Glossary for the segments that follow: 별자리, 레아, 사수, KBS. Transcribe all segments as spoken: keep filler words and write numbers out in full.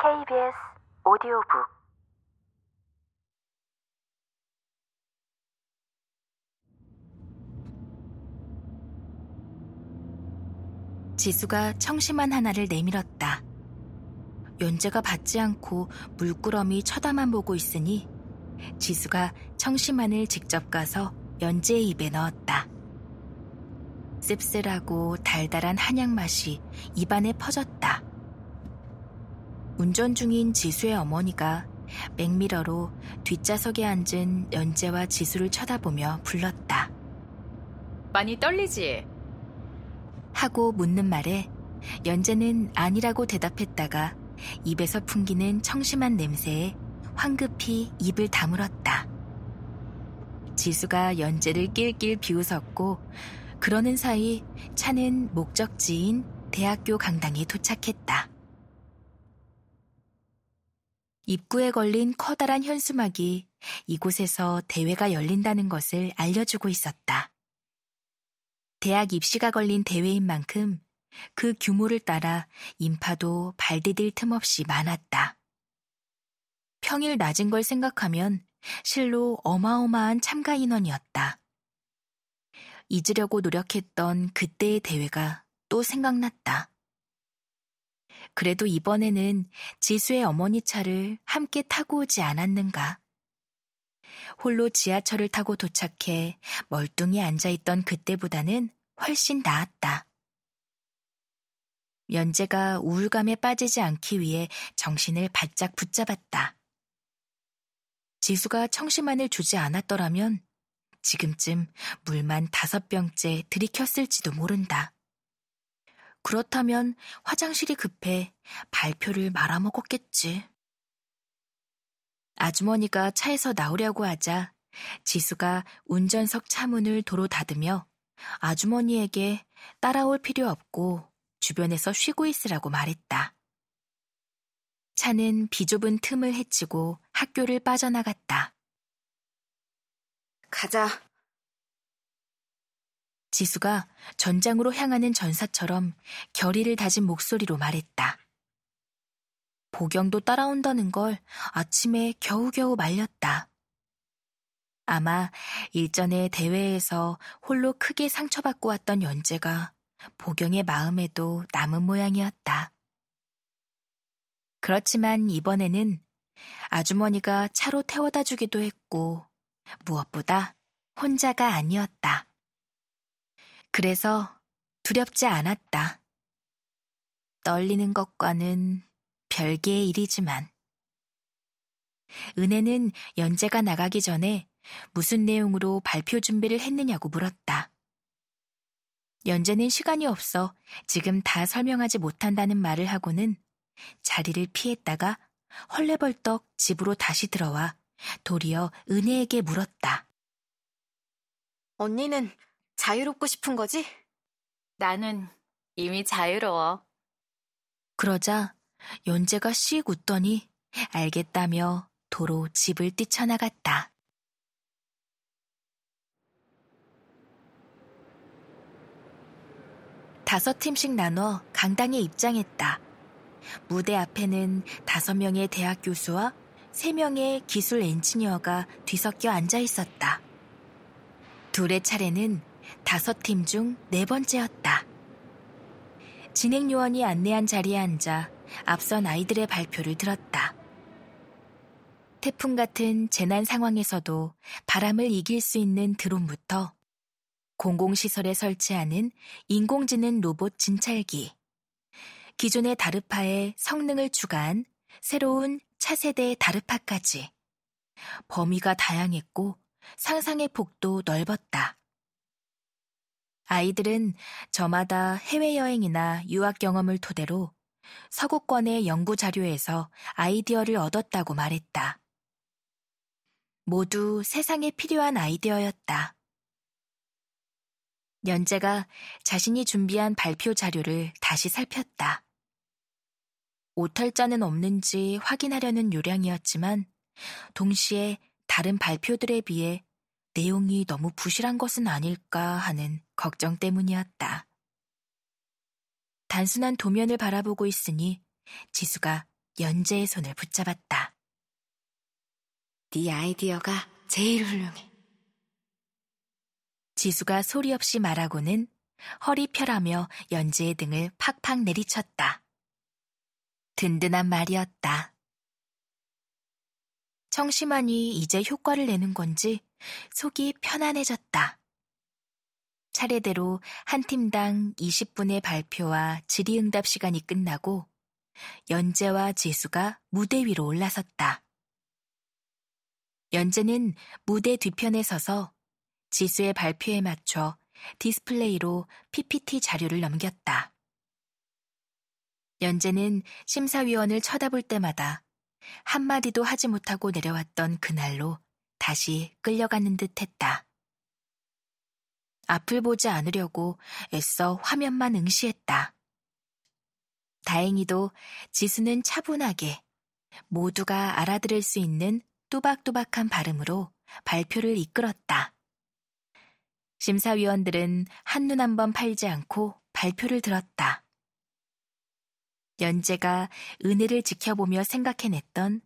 케이비에스 오디오북 지수가 청심환 하나를 내밀었다. 연재가 받지 않고 물끄러미 쳐다만 보고 있으니 지수가 청심환을 직접 가서 연재의 입에 넣었다. 씁쓸하고 달달한 한약 맛이 입안에 퍼졌다. 운전 중인 지수의 어머니가 백미러로 뒷좌석에 앉은 연재와 지수를 쳐다보며 불렀다. 많이 떨리지? 하고 묻는 말에 연재는 아니라고 대답했다가 입에서 풍기는 청심한 냄새에 황급히 입을 다물었다. 지수가 연재를 낄낄 비웃었고 그러는 사이 차는 목적지인 대학교 강당에 도착했다. 입구에 걸린 커다란 현수막이 이곳에서 대회가 열린다는 것을 알려주고 있었다. 대학 입시가 걸린 대회인 만큼 그 규모를 따라 인파도 발디딜 틈 없이 많았다. 평일 낮인 걸 생각하면 실로 어마어마한 참가 인원이었다. 잊으려고 노력했던 그때의 대회가 또 생각났다. 그래도 이번에는 지수의 어머니 차를 함께 타고 오지 않았는가. 홀로 지하철을 타고 도착해 멀뚱히 앉아있던 그때보다는 훨씬 나았다. 연재가 우울감에 빠지지 않기 위해 정신을 바짝 붙잡았다. 지수가 청심환을 주지 않았더라면 지금쯤 물만 다섯 병째 들이켰을지도 모른다. 그렇다면 화장실이 급해 발표를 말아먹었겠지. 아주머니가 차에서 나오려고 하자 지수가 운전석 차문을 도로 닫으며 아주머니에게 따라올 필요 없고 주변에서 쉬고 있으라고 말했다. 차는 비좁은 틈을 헤치고 학교를 빠져나갔다. 가자. 지수가 전장으로 향하는 전사처럼 결의를 다진 목소리로 말했다. 보경도 따라온다는 걸 아침에 겨우겨우 말렸다. 아마 일전에 대회에서 홀로 크게 상처받고 왔던 연재가 보경의 마음에도 남은 모양이었다. 그렇지만 이번에는 아주머니가 차로 태워다 주기도 했고 무엇보다 혼자가 아니었다. 그래서 두렵지 않았다. 떨리는 것과는 별개의 일이지만. 은혜는 연재가 나가기 전에 무슨 내용으로 발표 준비를 했느냐고 물었다. 연재는 시간이 없어 지금 다 설명하지 못한다는 말을 하고는 자리를 피했다가 헐레벌떡 집으로 다시 들어와 도리어 은혜에게 물었다. 언니는 자유롭고 싶은 거지? 나는 이미 자유로워. 그러자 연재가 씩 웃더니 알겠다며 도로 집을 뛰쳐나갔다. 다섯 팀씩 나눠 강당에 입장했다. 무대 앞에는 다섯 명의 대학 교수와 세 명의 기술 엔지니어가 뒤섞여 앉아 있었다. 둘의 차례는 다섯 팀 중 네 번째였다. 진행 요원이 안내한 자리에 앉아 앞선 아이들의 발표를 들었다. 태풍 같은 재난 상황에서도 바람을 이길 수 있는 드론부터 공공시설에 설치하는 인공지능 로봇 진찰기, 기존의 다르파의 성능을 추가한 새로운 차세대 다르파까지 범위가 다양했고 상상의 폭도 넓었다. 아이들은 저마다 해외여행이나 유학 경험을 토대로 서구권의 연구 자료에서 아이디어를 얻었다고 말했다. 모두 세상에 필요한 아이디어였다. 연재가 자신이 준비한 발표 자료를 다시 살폈다. 오탈자는 없는지 확인하려는 요량이었지만 동시에 다른 발표들에 비해 내용이 너무 부실한 것은 아닐까 하는 걱정 때문이었다. 단순한 도면을 바라보고 있으니 지수가 연재의 손을 붙잡았다. 네 아이디어가 제일 훌륭해. 지수가 소리 없이 말하고는 허리 펴라며 연재의 등을 팍팍 내리쳤다. 든든한 말이었다. 청심환이 이제 효과를 내는 건지 속이 편안해졌다. 차례대로 한 팀당 이십 분의 발표와 질의응답 시간이 끝나고 연재와 지수가 무대 위로 올라섰다. 연재는 무대 뒤편에 서서 지수의 발표에 맞춰 디스플레이로 피피티 자료를 넘겼다. 연재는 심사위원을 쳐다볼 때마다 한마디도 하지 못하고 내려왔던 그날로 다시 끌려가는 듯 했다. 앞을 보지 않으려고 애써 화면만 응시했다. 다행히도 지수는 차분하게 모두가 알아들을 수 있는 또박또박한 발음으로 발표를 이끌었다. 심사위원들은 한눈 한번 팔지 않고 발표를 들었다. 연재가 은혜를 지켜보며 생각해냈던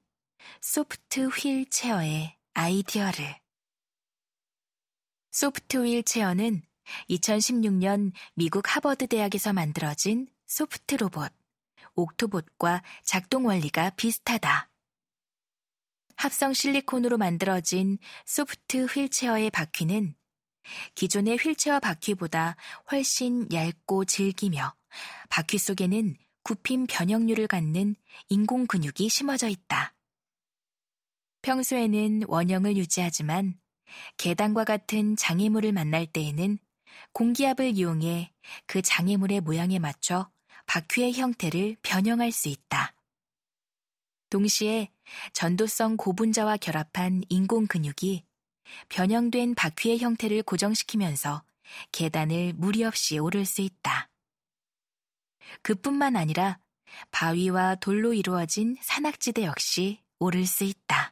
소프트 휠체어의 아이디어를. 소프트 휠체어는 이천십육 년 미국 하버드 대학에서 만들어진 소프트 로봇, 옥토봇과 작동 원리가 비슷하다. 합성 실리콘으로 만들어진 소프트 휠체어의 바퀴는 기존의 휠체어 바퀴보다 훨씬 얇고 질기며 바퀴 속에는 굽힘 변형률을 갖는 인공 근육이 심어져 있다. 평소에는 원형을 유지하지만 계단과 같은 장애물을 만날 때에는 공기압을 이용해 그 장애물의 모양에 맞춰 바퀴의 형태를 변형할 수 있다. 동시에 전도성 고분자와 결합한 인공 근육이 변형된 바퀴의 형태를 고정시키면서 계단을 무리 없이 오를 수 있다. 그뿐만 아니라 바위와 돌로 이루어진 산악지대 역시 오를 수 있다.